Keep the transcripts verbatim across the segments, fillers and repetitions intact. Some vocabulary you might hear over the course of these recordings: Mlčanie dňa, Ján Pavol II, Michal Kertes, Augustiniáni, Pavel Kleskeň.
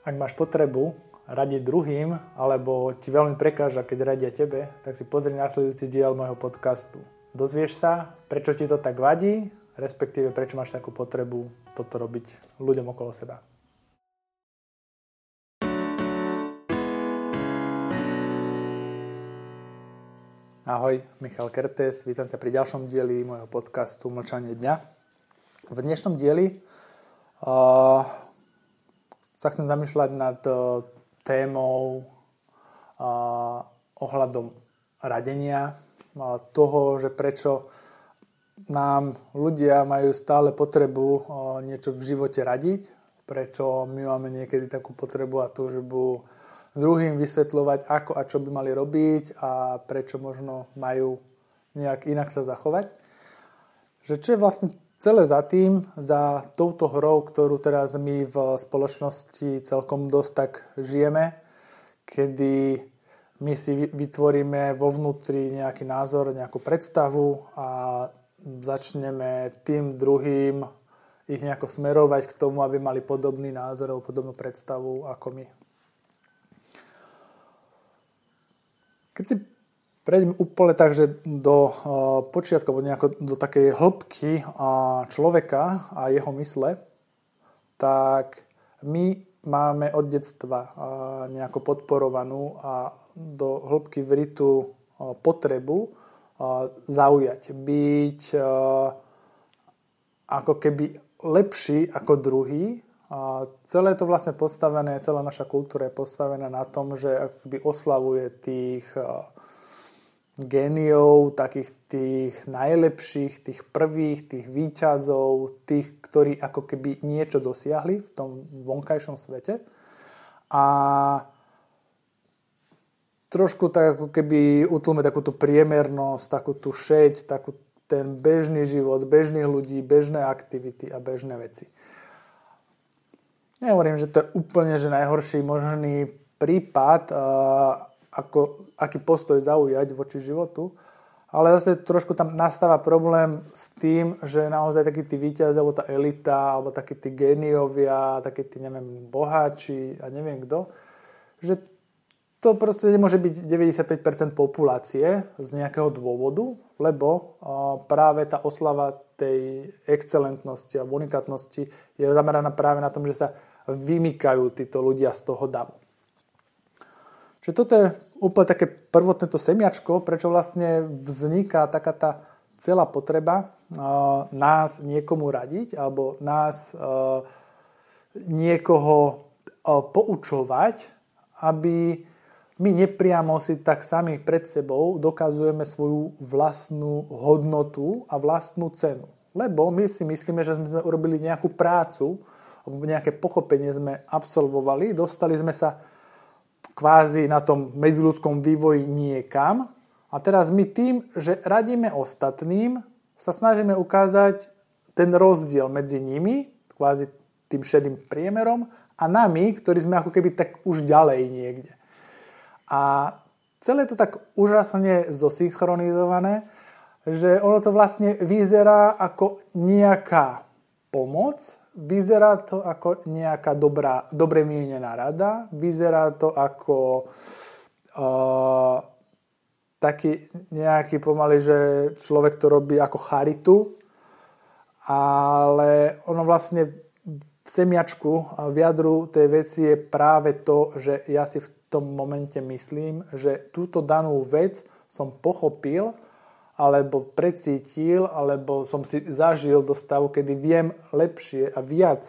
Ak máš potrebu radiť druhým, alebo ti veľmi prekáža, keď radia tebe, tak si pozri nasledujúci diel môjho podcastu. Dozvieš sa, prečo ti to tak vadí, respektíve prečo máš takú potrebu toto robiť ľuďom okolo seba. Ahoj, Michal Kertes, vítam ťa pri ďalšom dieli môjho podcastu Mlčanie dňa. V dnešnom dieli uh, sa chcem zamýšľať nad témou uh, ohľadom radenia, uh, toho, že prečo nám ľudia majú stále potrebu uh, niečo v živote radiť, prečo my máme niekedy takú potrebu a túžbu druhým vysvetľovať, ako a čo by mali robiť a prečo možno majú nejak inak sa zachovať. Že čo je vlastne celé za tým, za touto hrou, ktorú teraz my v spoločnosti celkom dosť tak žijeme, kedy my si vytvoríme vo vnútri nejaký názor, nejakú predstavu a začneme tým druhým ich nejako smerovať k tomu, aby mali podobný názor alebo podobnú predstavu ako my. Keď si prejdem úplne tak, že do počiatku, alebo nejako do takej hĺbky človeka a jeho mysle, tak my máme od detstva nejako podporovanú a do hĺbky vrytú potrebu zaujať, byť ako keby lepší ako druhý. A celé to vlastne postavené, celá naša kultúra je postavená na tom, že akoby oslavuje tých géniov, takých tých najlepších, tých prvých, tých víťazov, tých, ktorí ako keby niečo dosiahli v tom vonkajšom svete. A trošku tak ako keby utlme takú tú priemernosť, takú tú šeť, takú ten bežný život, bežných ľudí, bežné aktivity a bežné veci. Nehovorím, že to je úplne že najhorší možný prípad, ako aký postoj zaujať voči životu, ale zase trošku tam nastáva problém s tým, že naozaj takí tí víťazi, alebo tá elita, alebo takí tí géniovia, takí tí, neviem, boháči a neviem kto, že to proste nemôže byť deväťdesiatpäť percent populácie z nejakého dôvodu, lebo práve tá oslava tej excelentnosti a unikátnosti je zameraná práve na tom, že sa vymykajú títo ľudia z toho davu. Čiže toto je úplne také prvotné to semiačko, prečo vlastne vzniká taká tá celá potreba uh, nás niekomu radiť alebo nás uh, niekoho uh, poučovať, aby my nepriamo si tak sami pred sebou dokazujeme svoju vlastnú hodnotu a vlastnú cenu. Lebo my si myslíme, že sme urobili nejakú prácu, nejaké pochopenie sme absolvovali, dostali sme sa kvázi na tom medziľudskom vývoji niekam. A teraz my tým, že radíme ostatným, sa snažíme ukázať ten rozdiel medzi nimi, kvázi tým šedým priemerom, a nami, ktorí sme ako keby tak už ďalej niekde. A celé to tak úžasne zosynchronizované, že ono to vlastne vyzerá ako nejaká pomoc, vyzerá to ako nejaká dobrá, dobre mienená rada, vyzerá to ako uh, taký nejaký pomaly, že človek to robí ako charitu, ale ono vlastne v semiačku a v jadru tej veci je práve to, že ja si v tom momente myslím, že túto danú vec som pochopil alebo precítil, alebo som si zažil do stavu, kedy viem lepšie a viac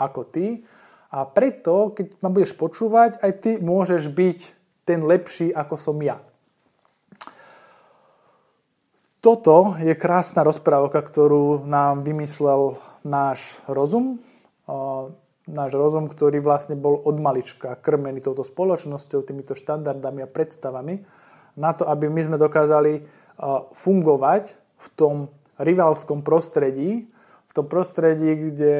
ako ty. A preto, keď ma budeš počúvať, aj ty môžeš byť ten lepší, ako som ja. Toto je krásna rozprávka, ktorú nám vymyslel náš rozum. Náš rozum, ktorý vlastne bol od malička krmený touto spoločnosťou, týmito štandardami a predstavami, na to, aby my sme dokázali fungovať v tom rivalskom prostredí, v tom prostredí, kde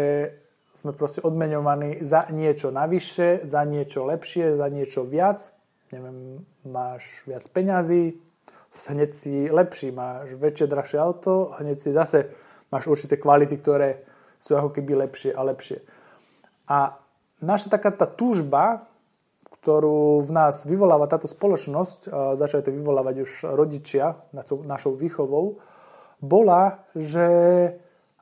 sme proste odmeňovaní za niečo navyše, za niečo lepšie, za niečo viac. Neviem, máš viac peňazí, hneď si lepší, máš väčšie, drahšie auto, hneď si zase máš určité kvality, ktoré sú ako keby lepšie a lepšie. A naša taká tá túžba, ktorú v nás vyvoláva táto spoločnosť, začali to vyvolávať už rodičia našou výchovou, bola, že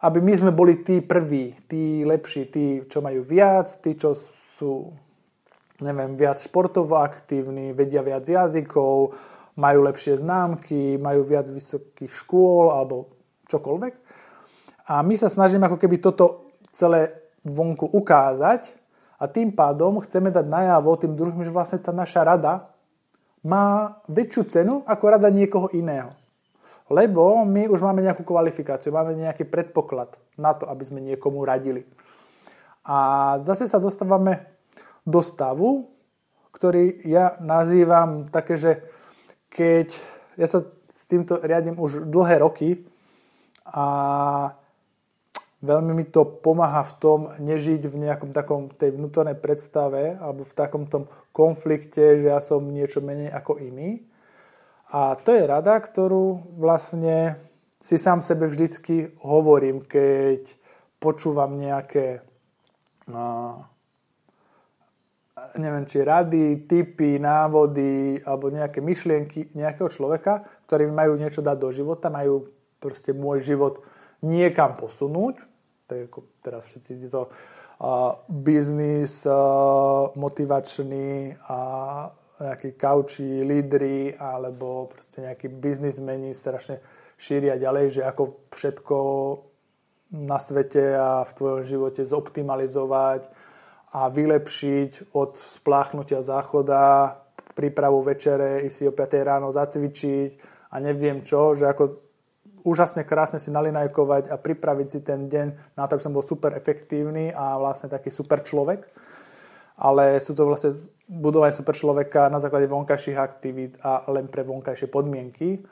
aby my sme boli tí prví, tí lepší, tí, čo majú viac, tí, čo sú, neviem, viac športovo aktívni, vedia viac jazykov, majú lepšie známky, majú viac vysokých škôl alebo čokoľvek. A my sa snažíme ako keby toto celé vonku ukázať. A tým pádom chceme dať najavo tým druhým, že vlastne tá naša rada má väčšiu cenu ako rada niekoho iného. Lebo my už máme nejakú kvalifikáciu, máme nejaký predpoklad na to, aby sme niekomu radili. A zase sa dostávame do stavu, ktorý ja nazývam také, že keď ja sa s týmto riadím už dlhé roky a veľmi mi to pomáha v tom nežiť v nejakom takom tej vnútornej predstave alebo v takom tom konflikte, že ja som niečo menej ako iný. A to je rada, ktorú vlastne si sám sebe vždycky hovorím, keď počúvam nejaké no, neviem, či rady, tipy, návody alebo nejaké myšlienky nejakého človeka, ktorí majú niečo dať do života, majú proste môj život niekam posunúť. Tak ako teraz všetci títo uh, biznis, uh, motivačný a nejakí kauči, lídri alebo proste nejakí biznismeni strašne šíria ďalej, že ako všetko na svete a v tvojom živote zoptimalizovať a vylepšiť od spláchnutia záchoda, prípravu večere, ísť si o piatej ráno zacvičiť a neviem čo, že ako úžasne krásne si nalinajkovať a pripraviť si ten deň na to, aby som bol super efektívny a vlastne taký super človek. Ale sú to vlastne budovanie super človeka na základe vonkajších aktivít a len pre vonkajšie podmienky.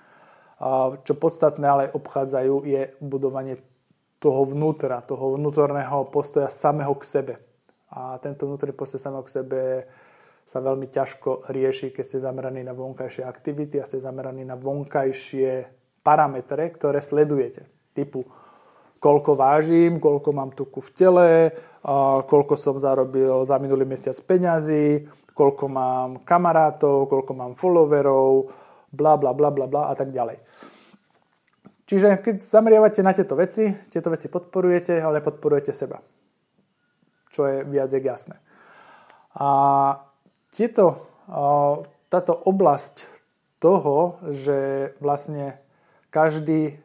Čo podstatné ale obchádzajú je budovanie toho vnútra, toho vnútorného postoja samého k sebe. A tento vnútorný postoj samého k sebe sa veľmi ťažko rieši, keď ste zameraní na vonkajšie aktivity a ste zameraní na vonkajšie parametre, ktoré sledujete. Typu, koľko vážim, koľko mám tuku v tele, koľko som zarobil za minulý mesiac peňazí, koľko mám kamarátov, koľko mám followerov, bla bla bla bla bla a tak ďalej. Čiže keď zameriavate na tieto veci, tieto veci podporujete, ale podporujete seba. Čo je viac jak jasné. A tieto, táto oblasť toho, že vlastne každý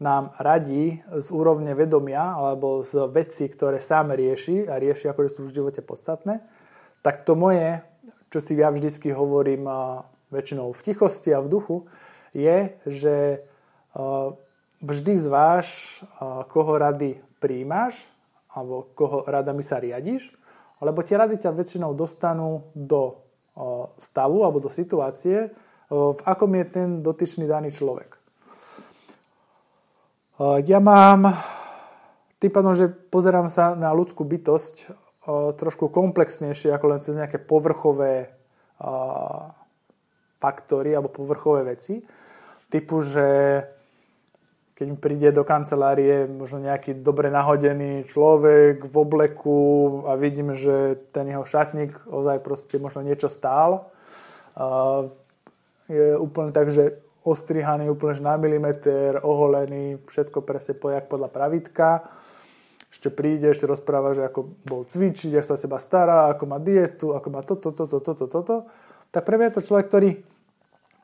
nám radí z úrovne vedomia alebo z vecí, ktoré sám rieši a rieši, akože sú v živote podstatné, tak to moje, čo si ja vždycky hovorím väčšinou v tichosti a v duchu, je, že vždy zváž, koho rady príjmaš alebo koho radami sa riadiš, lebo tie rady ťa väčšinou dostanú do stavu alebo do situácie, v akom je ten dotyčný daný človek. Ja mám, tým pádom, že pozerám sa na ľudskú bytosť trošku komplexnejšie ako len cez nejaké povrchové faktory alebo povrchové veci. Typu, že keď mi príde do kancelárie možno nejaký dobre nahodený človek v obleku a vidím, že ten jeho šatník ozaj proste možno niečo stál, je úplne tak, že ostrihaný úplne na milimeter, oholený, všetko presne pojak podľa pravidka. Ešte príde, ešte rozpráva, že ako bol cvičiť, ako sa o seba stará, ako má dietu, ako má toto, toto, toto, toto. Tak pre mňa je to človek, ktorý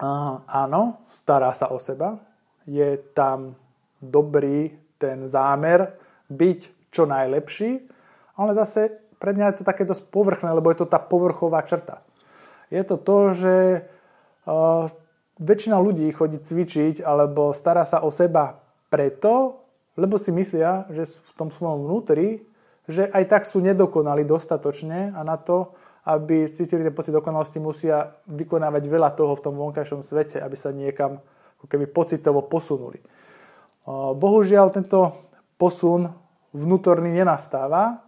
uh, áno, stará sa o seba, je tam dobrý ten zámer byť čo najlepší, ale zase pre mňa je to takéto povrchné, lebo je to tá povrchová črta. Je to to, že Uh, väčšina ľudí chodí cvičiť alebo stará sa o seba preto, lebo si myslia, že v tom svojom vnútri, že aj tak sú nedokonali dostatočne a na to, aby cítili ten pocit dokonalosti, musia vykonávať veľa toho v tom vonkajšom svete, aby sa niekam keby pocitovo posunuli. Uh, bohužiaľ tento posun vnútorný nenastáva,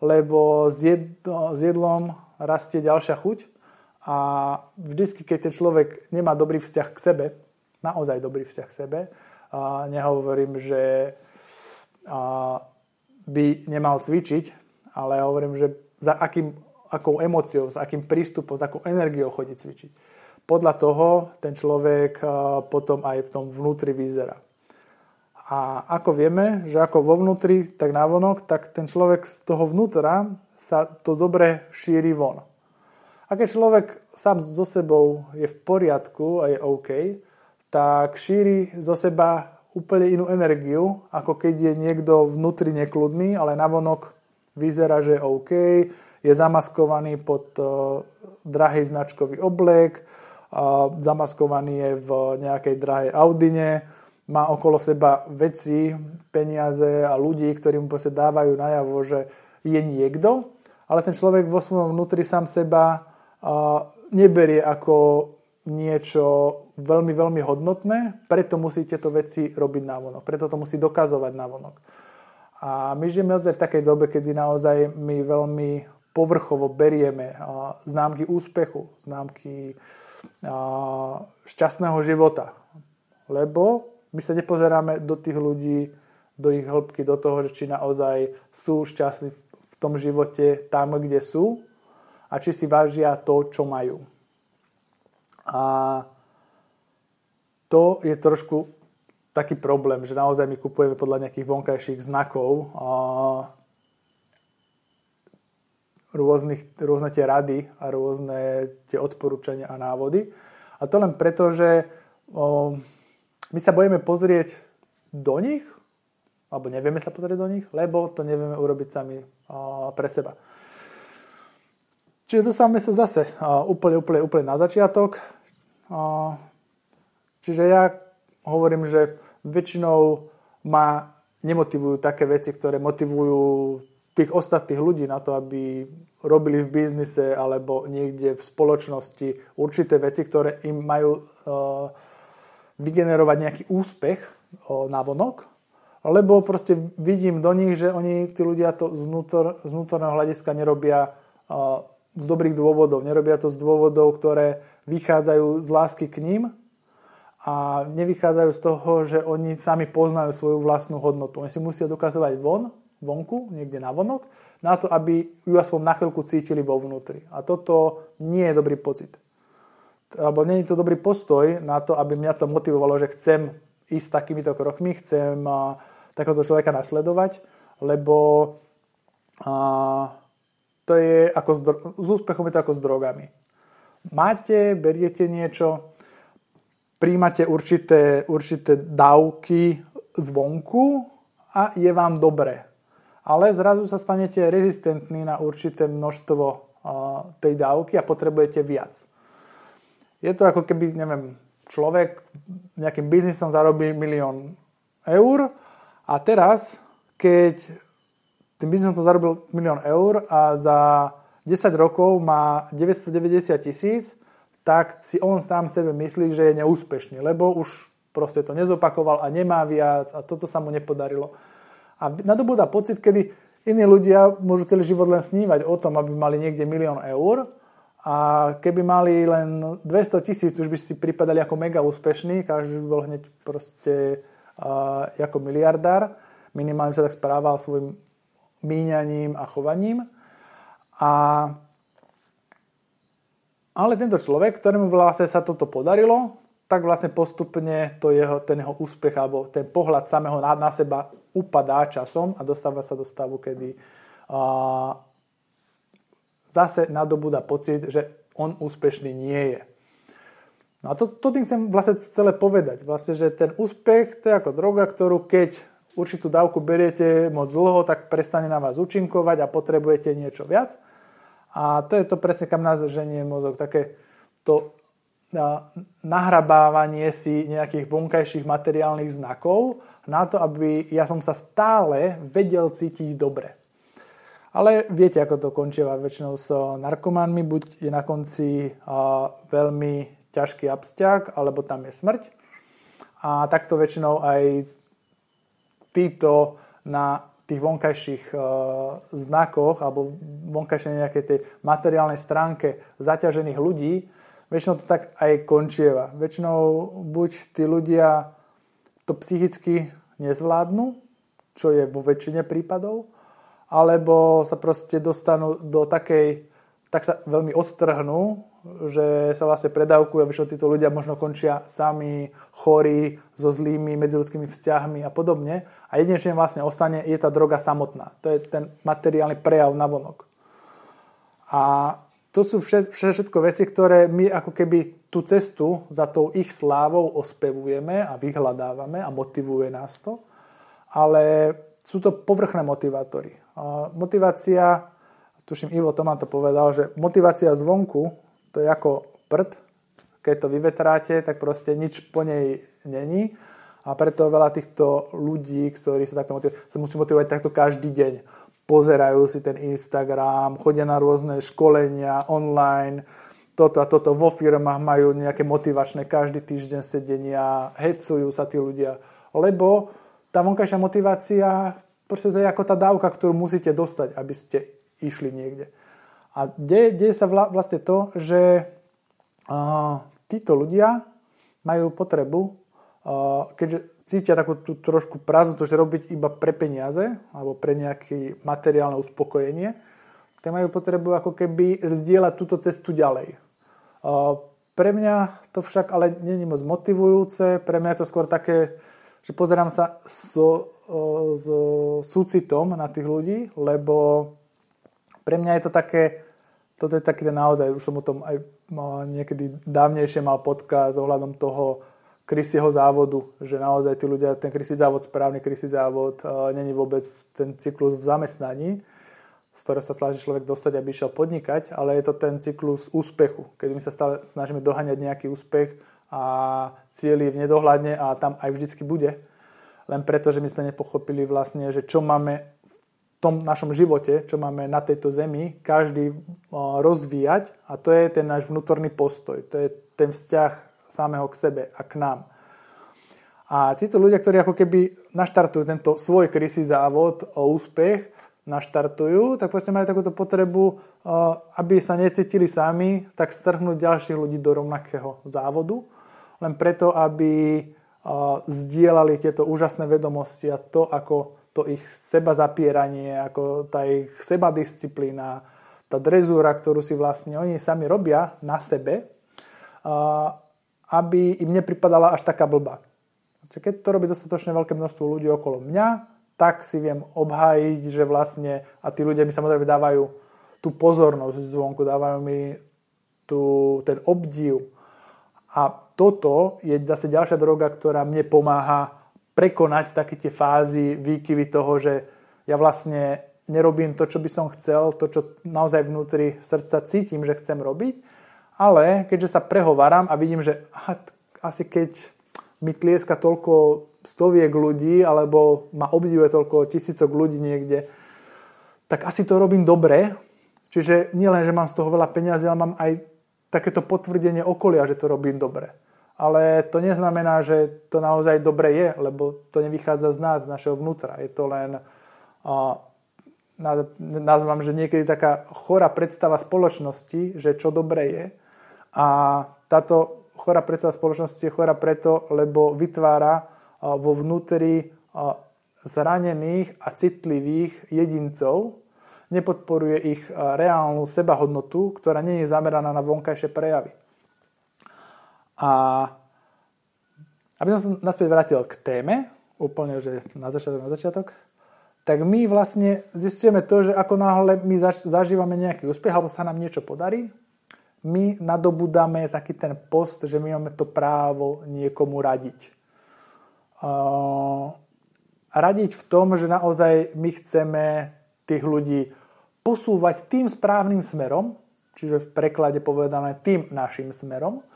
lebo s, jedno, s jedlom rastie ďalšia chuť. A vždycky, keď ten človek nemá dobrý vzťah k sebe, naozaj dobrý vzťah k sebe, a nehovorím, že a by nemal cvičiť, ale hovorím, že za akým, akou emóciou, za akým prístupom, za akou energiou chodí cvičiť. Podľa toho ten človek potom aj v tom vnútri vyzerá. A ako vieme, že ako vo vnútri, tak navonok, tak ten človek z toho vnútra sa to dobre šíri von. A keď človek sám so sebou je v poriadku a je OK, tak šíri zo seba úplne inú energiu, ako keď je niekto vnútri nekludný, ale navonok vyzerá, že je OK, je zamaskovaný pod drahý značkový oblek, zamaskovaný je v nejakej drahej Audine, má okolo seba veci, peniaze a ľudí, ktorí mu proste dávajú najavo, že je niekto, ale ten človek vo svojom vnútri sám seba neberie ako niečo veľmi, veľmi hodnotné, preto musí tieto veci robiť navonok, preto to musí dokazovať navonok. A my žijeme naozaj v takej dobe, kedy naozaj my veľmi povrchovo berieme známky úspechu, známky šťastného života, lebo my sa nepozeráme do tých ľudí, do ich hĺbky, do toho, že či naozaj sú šťastní v tom živote tam, kde sú a či si vážia to, čo majú. A to je trošku taký problém, že naozaj my kupujeme podľa nejakých vonkajších znakov a rôznych, rôzne tie rady a rôzne tie odporúčania a návody. A to len preto, že o, my sa bojíme pozrieť do nich, alebo nevieme sa pozrieť do nich, lebo to nevieme urobiť sami pre seba. Čiže dostávame sa zase úplne, úplne, úplne na začiatok. Čiže ja hovorím, že väčšinou ma nemotivujú také veci, ktoré motivujú tých ostatných ľudí na to, aby robili v biznise alebo niekde v spoločnosti určité veci, ktoré im majú vygenerovať nejaký úspech navonok, lebo proste vidím do nich, že oni, tí ľudia to z, vnútor, z vnútorného hľadiska nerobia uh, z dobrých dôvodov. Nerobia to z dôvodov, ktoré vychádzajú z lásky k ním a nevychádzajú z toho, že oni sami poznajú svoju vlastnú hodnotu. Oni si musia dokazovať von, vonku, niekde navonok, na to, aby ju aspoň na chvíľku cítili vo vnútri. A toto nie je dobrý pocit. Alebo nie je to dobrý postoj na to, aby mňa to motivovalo, že chcem ísť takýmito krokmi, chcem uh, takéhoto človeka nasledovať, lebo uh, to je ako s, dro- s úspechom je to ako s drogami. Máte, beriete niečo, príjmate určité, určité dávky zvonku a je vám dobre. Ale zrazu sa stanete rezistentní na určité množstvo uh, tej dávky a potrebujete viac. Je to ako keby, neviem, človek nejakým biznisom zarobí milión eur a teraz, keď tým biznisom to zarobil milión eur a za desať rokov má deväťstodeväťdesiat tisíc, tak si on sám sebe myslí, že je neúspešný, lebo už proste to nezopakoval a nemá viac a toto sa mu nepodarilo. A nadobúda pocit, kedy iní ľudia môžu celý život len snívať o tom, aby mali niekde milión eur, a keby mali len dvestotisíc, už by si pripadali ako mega úspešní, každý bol hneď proste uh, ako miliardár, minimálne sa tak správal svojim míňaním a chovaním. A... Ale tento človek, ktorému vlastne sa toto podarilo, tak vlastne postupne to jeho, ten jeho úspech alebo ten pohľad samého na, na seba upadá časom a dostáva sa do stavu, kedy... Uh, zase nadobúda pocit, že on úspešný nie je. No a to, to tým chcem vlastne celé povedať. Vlastne, že ten úspech to je ako droga, ktorú keď určitú dávku beriete moc dlho, tak prestane na vás účinkovať a potrebujete niečo viac. A to je to presne, kam nás ženie mozog. Také to nahrabávanie si nejakých vonkajších materiálnych znakov na to, aby ja som sa stále vedel cítiť dobre. Ale viete, ako to končíva väčšinou s narkománmi, buď je na konci a, veľmi ťažký absťak, alebo tam je smrť. A takto väčšinou aj títo na tých vonkajších a, znakoch alebo vonkajšej nejakej tej materiálnej stránke zaťažených ľudí, väčšinou to tak aj končíva. Väčšinou buď tí ľudia to psychicky nezvládnu, čo je vo väčšine prípadov, alebo sa proste dostanú do takej, tak sa veľmi odtrhnú, že sa vlastne predávkujú a vyšlo títo ľudia možno končia sami, chorí, so zlými medziľudskými vzťahmi a podobne. A jedine, čo im vlastne ostane, je tá droga samotná. To je ten materiálny prejav navonok. A to sú všetko veci, ktoré my ako keby tú cestu za tou ich slávou ospevujeme a vyhľadávame a motivuje nás to. Ale sú to povrchné motivátory. Motivácia, tuším Ivo Tomáš to povedal, že motivácia zvonku, to je ako prd, keď to vyvetráte, tak proste nič po nej není. A preto veľa týchto ľudí, ktorí sa takto motivujú, sa musí motivovať takto každý deň. Pozerajú si ten Instagram, chodia na rôzne školenia online, toto a toto, vo firmách majú nejaké motivačné každý týždeň sedenia, hecujú sa tí ľudia. Lebo tá vonkajšia motivácia, proste to je ako tá dávka, ktorú musíte dostať, aby ste išli niekde. A deje, deje sa vla, vlastne to, že uh, títo ľudia majú potrebu, uh, keďže cítia takú tú trošku prázdnotu, že robiť iba pre peniaze alebo pre nejaké materiálne uspokojenie, tak majú potrebu ako keby zdieľať túto cestu ďalej. Uh, pre mňa to však ale nie je moc motivujúce, pre mňa je to skôr také, že pozerám sa so, uh, so súcitom na tých ľudí, lebo pre mňa je to také, toto je také naozaj, už som o tom aj niekedy dávnejšie mal podcast ohľadom toho krysieho závodu, že naozaj tí ľudia, ten krysí závod, správny krysí závod, není vôbec ten cyklus v zamestnaní, z ktorého sa snaží človek dostať, aby išiel podnikať, ale je to ten cyklus úspechu, keď my sa stále snažíme doháňať nejaký úspech a cieľi v nedohľadne a tam aj vždycky bude, len preto, že my sme nepochopili vlastne, že čo máme v tom našom živote, čo máme na tejto zemi, každý rozvíjať a to je ten náš vnútorný postoj, to je ten vzťah samého k sebe a k nám. A títo ľudia, ktorí ako keby naštartujú tento svoj krysí závod o úspech, naštartujú, tak proste majú takúto potrebu, aby sa necítili sami, tak strhnúť ďalších ľudí do rovnakého závodu, len preto, aby zdieľali tieto úžasné vedomosti a to, ako to ich seba zapieranie, ako tá ich sebadisciplína, tá drezúra, ktorú si vlastne oni sami robia na sebe, aby im nepripadala až taká blbá. Keď to robí dostatočne veľké množstvo ľudí okolo mňa, tak si viem obhájiť, že vlastne, a tí ľudia mi samozrejme dávajú tú pozornosť zvonku, dávajú mi tú, ten obdiv. A toto je zase ďalšia droga, ktorá mne pomáha prekonať také tie fázy, výkyvy toho, že ja vlastne nerobím to, čo by som chcel, to, čo naozaj vnútri srdca cítim, že chcem robiť, ale keďže sa prehováram a vidím, že aha, asi keď mi tlieska toľko stoviek ľudí, alebo ma obdivuje toľko tisícok ľudí niekde, tak asi to robím dobre. Čiže nie len, že mám z toho veľa peniazy, ale mám aj takéto potvrdenie okolia, že to robím dobre. Ale to neznamená, že to naozaj dobre je, lebo to nevychádza z nás, z našeho vnútra. Je to len, uh, nazvám, že niekedy taká chorá predstava spoločnosti, že čo dobre je. A táto chorá predstava spoločnosti je chorá preto, lebo vytvára uh, vo vnútri uh, zranených a citlivých jedincov, nepodporuje ich uh, reálnu sebahodnotu, ktorá nie je zameraná na vonkajšie prejavy. A aby som sa naspäť vrátil k téme, úplne, že na začiatok, na začiatok, tak my vlastne zistujeme to, že ako náhle my zažívame nejaký úspech, alebo sa nám niečo podarí, my nadobudáme taký ten post, že my máme to právo niekomu radiť. Uh, radiť v tom, že naozaj my chceme tých ľudí posúvať tým správnym smerom, čiže v preklade povedané tým našim smerom.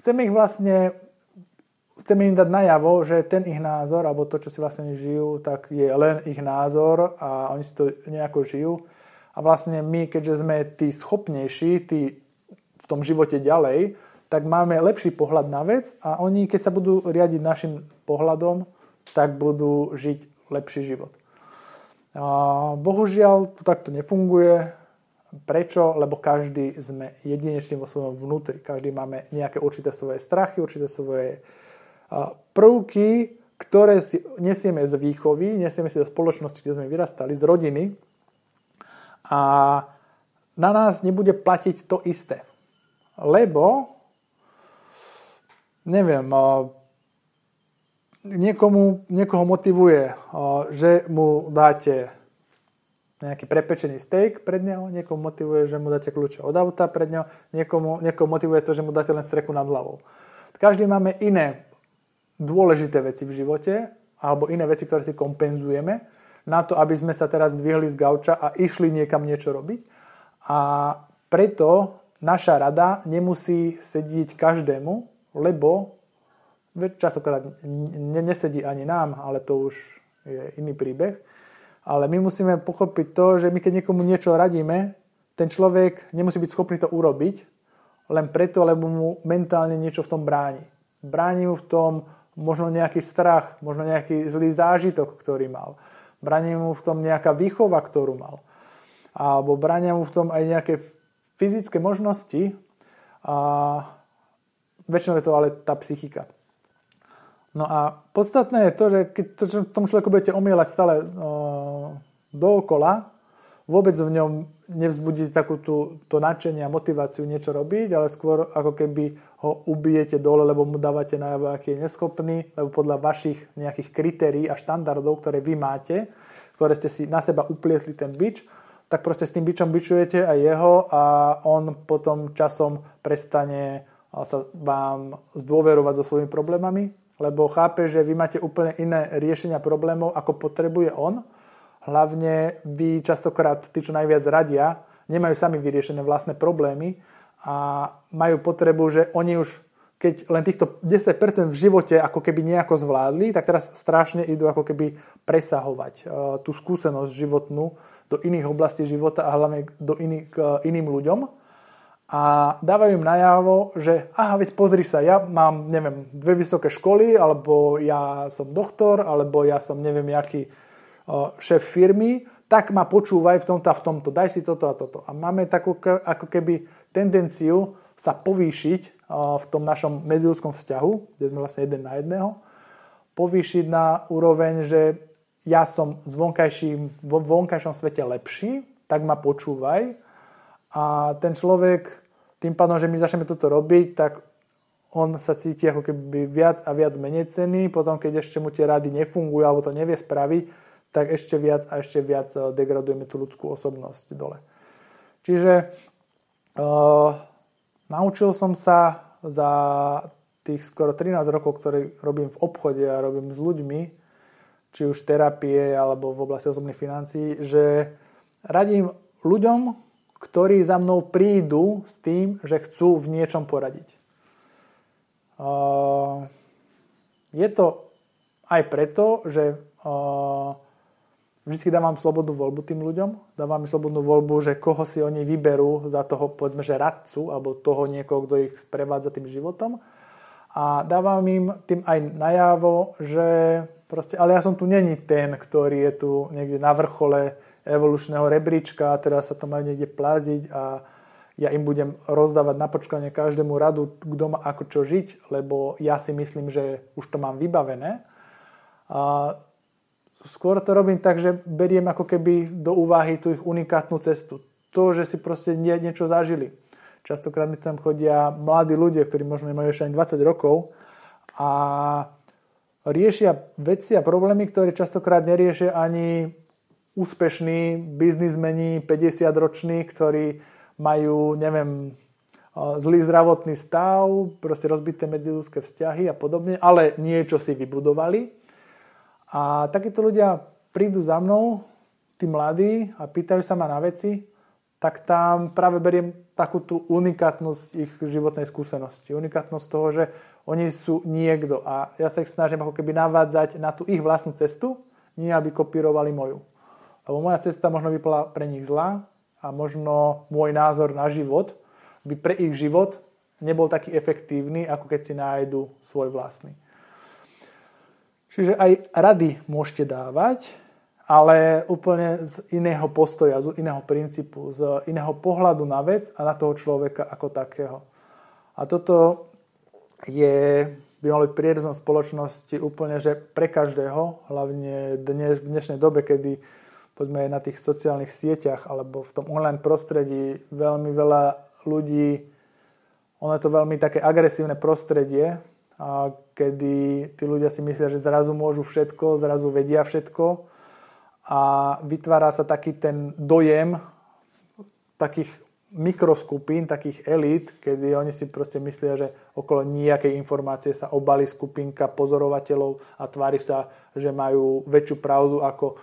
Chceme ich vlastne, chceme im dať najavo, že ten ich názor, alebo to, čo si vlastne žijú, tak je len ich názor a oni si to nejako žijú. A vlastne my, keďže sme tí schopnejší, tí v tom živote ďalej, tak máme lepší pohľad na vec a oni, keď sa budú riadiť našim pohľadom, tak budú žiť lepší život. A bohužiaľ, to takto nefunguje. Prečo? Lebo každý sme jedinečný vo svojom vnútri. Každý máme nejaké určité svoje strachy, určité svoje prvky, ktoré si nesieme z výchovy, nesieme si do spoločnosti, kde sme vyrastali, z rodiny. a na nás nebude platiť to isté. Lebo, neviem, niekomu, niekoho motivuje, že mu dáte nejaký prepečený steak pred neho, niekomu motivuje, že mu dáte kľúče od auta pred neho, niekomu, niekomu motivuje to, že mu dáte len strechu nad hlavou. Každý máme iné dôležité veci v živote alebo iné veci, ktoré si kompenzujeme na to, aby sme sa teraz zdvihli z gauča a išli niekam niečo robiť. A preto naša rada nemusí sedieť každému, lebo častokrát nesedí ani nám, ale to už je iný príbeh. Ale my musíme pochopiť to, že my keď niekomu niečo radíme, ten človek nemusí byť schopný to urobiť, len preto, lebo mu mentálne niečo v tom bráni. Bráni mu v tom možno nejaký strach, možno nejaký zlý zážitok, ktorý mal. Bráni mu v tom nejaká výchova, ktorú mal. Alebo bránia mu v tom aj nejaké fyzické možnosti. A väčšinou je to ale tá psychika. No a podstatné je to, že keď tomu človeku budete omielať stále o, dookola, vôbec v ňom nevzbudíte takú tú, to nadšenie a motiváciu niečo robiť, ale skôr ako keby ho ubijete dole, lebo mu dávate najavo, aký je neschopný, lebo podľa vašich nejakých kritérií a štandardov, ktoré vy máte, ktoré ste si na seba uplietli ten bič, tak proste s tým bičom bičujete aj jeho a on potom časom prestane sa vám zdôverovať so svojimi problémami, lebo chápe, že vy máte úplne iné riešenia problémov, ako potrebuje on. Hlavne vy častokrát, tí, čo najviac radia, nemajú sami vyriešené vlastné problémy a majú potrebu, že oni už, keď len týchto desať percent v živote ako keby nejako zvládli, tak teraz strašne idú ako keby presahovať tú skúsenosť životnú do iných oblastí života a hlavne do iných, k iným ľuďom. A dávajú im najavo, že aha, veď pozri sa, ja mám, neviem, dve vysoké školy, alebo ja som doktor, alebo ja som, neviem, jaký o, šéf firmy, tak ma počúvaj v tomto a v tomto, daj si toto a toto. A máme takú ako keby tendenciu sa povýšiť o, v tom našom medziľudskom vzťahu, kde sme vlastne jeden na jedného, povýšiť na úroveň, že ja som v vonkajším, vo vonkajšom svete lepší, tak ma počúvaj. A ten človek, tým pádom, že my začneme toto robiť, tak on sa cíti ako keby viac a viac menej cenný. Potom, keď ešte mu tie rady nefungujú alebo to nevie spraviť, tak ešte viac a ešte viac degradujeme tú ľudskú osobnosť dole. Čiže e, naučil som sa za tých skoro trinásť rokov, ktoré robím v obchode a robím s ľuďmi, či už terapie alebo v oblasti osobných financií, že radím ľuďom, ktorí za mnou prídu s tým, že chcú v niečom poradiť. Je to aj preto, že vždy dávam slobodnú voľbu tým ľuďom. Dávam im slobodnú voľbu, že koho si oni vyberú za toho, povedzme, že radcu alebo toho niekoho, kto ich prevádza tým životom. A dávam im tým aj najavo, že proste, ale ja som tu není ten, ktorý je tu niekde na vrchole evolučného rebríčka, teda sa to majú niekde plaziť a ja im budem rozdávať na počkanie každému radu, kto má ako čo žiť, lebo ja si myslím, že už to mám vybavené. A skôr to robím tak, že beriem ako keby do úvahy tú ich unikátnu cestu. To, že si proste niečo zažili. Častokrát mi tam chodia mladí ľudia, ktorí možno nemajú ešte ani dvadsať rokov a riešia veci a problémy, ktoré častokrát neriešia ani úspešní biznismeni, päťdesiatroční, ktorí majú, neviem, zlý zdravotný stav, proste rozbité medziľudské vzťahy a podobne, ale niečo si vybudovali. A takíto ľudia prídu za mnou, tí mladí, a pýtajú sa ma na veci, tak tam práve beriem takú tú unikátnosť ich životnej skúsenosti. Unikátnosť toho, že oni sú niekto a ja sa ich snažím ako keby navádzať na tú ich vlastnú cestu, nie aby kopírovali moju. Lebo moja cesta možno by bola pre nich zlá a možno môj názor na život by pre ich život nebol taký efektívny, ako keď si nájdu svoj vlastný. Čiže aj rady môžete dávať, ale úplne z iného postoja, z iného princípu, z iného pohľadu na vec a na toho človeka ako takého. A toto je, by malo byť prierezom spoločnosti úplne, že pre každého, hlavne dnes, v dnešnej dobe, kedy poďme na tých sociálnych sieťach alebo v tom online prostredí veľmi veľa ľudí, ono je to veľmi také agresívne prostredie, a kedy tí ľudia si myslia, že zrazu môžu všetko, zrazu vedia všetko a vytvára sa taký ten dojem takých mikroskupín, takých elít, kedy oni si proste myslia, že okolo nejakej informácie sa obalí skupinka pozorovateľov a tvári sa, že majú väčšiu pravdu ako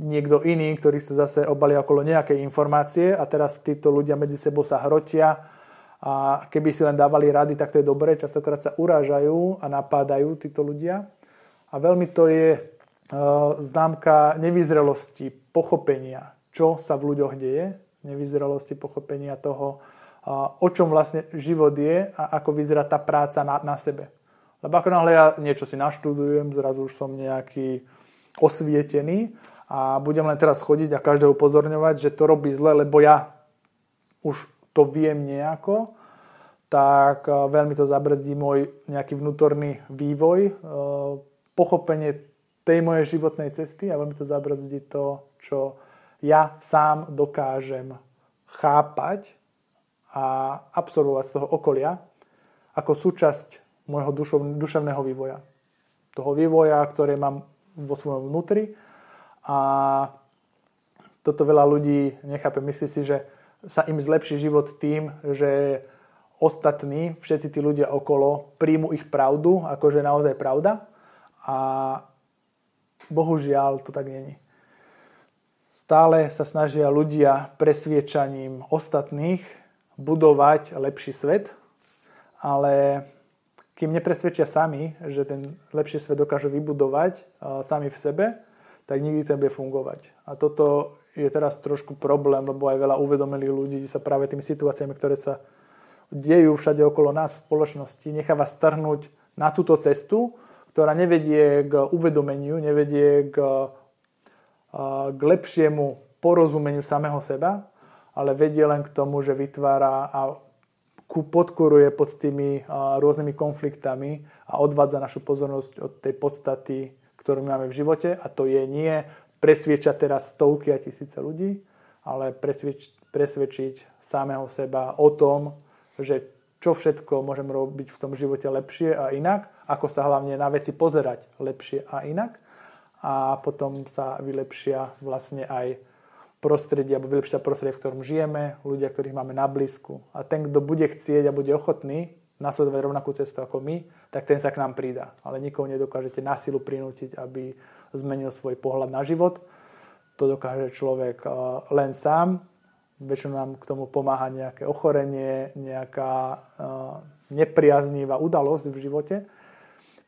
niekto iný, ktorý sa zase obalí okolo nejakej informácie a teraz títo ľudia medzi sebou sa hrotia. A keby si len dávali rady, tak to je dobré. Častokrát sa urážajú a napádajú títo ľudia. A veľmi to je e, známka nevyzrelosti, pochopenia, čo sa v ľuďoch deje. Nevyzrelosti, pochopenia toho, a, o čom vlastne život je a ako vyzerá tá práca na, na sebe. Lebo ako náhle ja niečo si naštudujem, zrazu už som nejaký osvietený a budem len teraz chodiť a každého upozorňovať, že to robí zle, lebo ja už to viem nejako, tak veľmi to zabrzdí môj nejaký vnútorný vývoj, pochopenie tej mojej životnej cesty a veľmi to zabrzdí to, čo ja sám dokážem chápať a absorbovať z toho okolia ako súčasť môjho duševného vývoja. Toho vývoja, ktoré mám vo svojom vnútri a toto veľa ľudí nechápe. Myslí si, že sa im zlepší život tým, že ostatní, všetci tí ľudia okolo príjmu ich pravdu, akože naozaj pravda a bohužiaľ to tak nie je. Stále sa snažia ľudia presviečaním ostatných budovať lepší svet, ale kým nepresvedčia sami, že ten lepší svet dokážu vybudovať sami v sebe, tak nikdy to nebude fungovať. A toto je teraz trošku problém, lebo aj veľa uvedomelých ľudí sa práve tými situáciami, ktoré sa dejú všade okolo nás v spoločnosti, necháva strhnúť na túto cestu, ktorá nevedie k uvedomeniu, nevedie k, k lepšiemu porozumeniu samého seba, ale vedie len k tomu, že vytvára a podkuruje pod tými rôznymi konfliktami a odvádza našu pozornosť od tej podstaty, ktorú máme v živote, a to je nie presvieča teraz stovky a tisíce ľudí, ale presvieč, presvedčiť samého seba o tom, že čo všetko môžem robiť v tom živote lepšie a inak, ako sa hlavne na veci pozerať lepšie a inak a potom sa vylepšia vlastne aj prostredie, alebo vylepšia prostredie, v ktorom žijeme, ľudia, ktorých máme na blízku. A ten, kto bude chcieť a bude ochotný nasledovať rovnakú cestu ako my, tak ten sa k nám pridá. Ale nikoho nedokážete na silu prinútiť, aby zmenil svoj pohľad na život. To dokáže človek len sám. Väčšinou nám k tomu pomáha nejaké ochorenie, nejaká nepriaznivá udalosť v živote.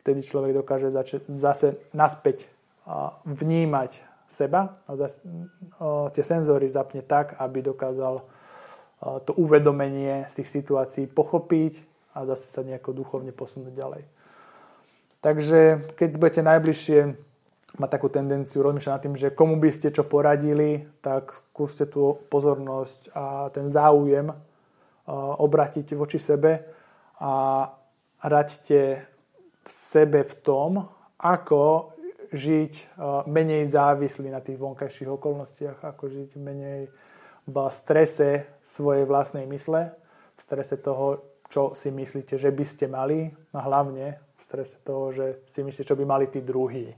Vtedy človek dokáže zase naspäť vnímať seba. Tie senzory zapne tak, aby dokázal to uvedomenie z tých situácií pochopiť a zase sa nejako duchovne posunúť ďalej. Takže keď budete najbližšie má takú tendenciu rozmýšľať nad tým, že komu by ste čo poradili, tak skúste tú pozornosť a ten záujem obrátiť voči sebe a raďte sebe v tom, ako žiť menej závislý na tých vonkajších okolnostiach, ako žiť menej v strese svojej vlastnej mysle, v strese toho, čo si myslíte, že by ste mali, a hlavne v strese toho, že si myslíte, čo by mali tí druhí.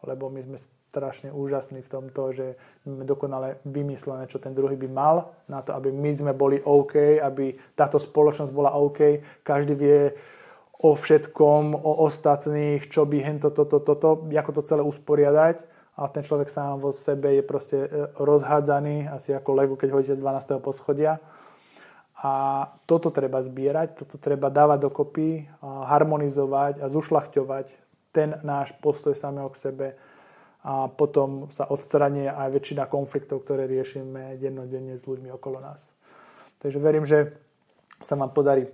Lebo my sme strašne úžasní v tomto, že my sme dokonale vymyslené, čo ten druhý by mal na to, aby my sme boli OK, aby táto spoločnosť bola OK. Každý vie o všetkom, o ostatných, čo by hento, toto, toto, ako to celé usporiadať. A ten človek sám vo sebe je proste rozhádzaný, asi ako Lego, keď hodíte z dvanásteho poschodia. A toto treba zbierať, toto treba dávať dokopy, harmonizovať a zušľachťovať ten náš postoj samého k sebe a potom sa odstranie aj väčšina konfliktov, ktoré riešime dennodenne s ľuďmi okolo nás. Takže verím, že sa vám podarí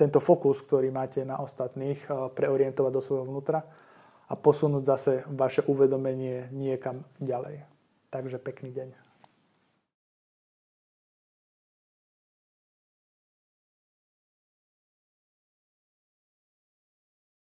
tento fokus, ktorý máte na ostatných, preorientovať do svojho vnútra a posunúť zase vaše uvedomenie niekam ďalej. Takže pekný deň.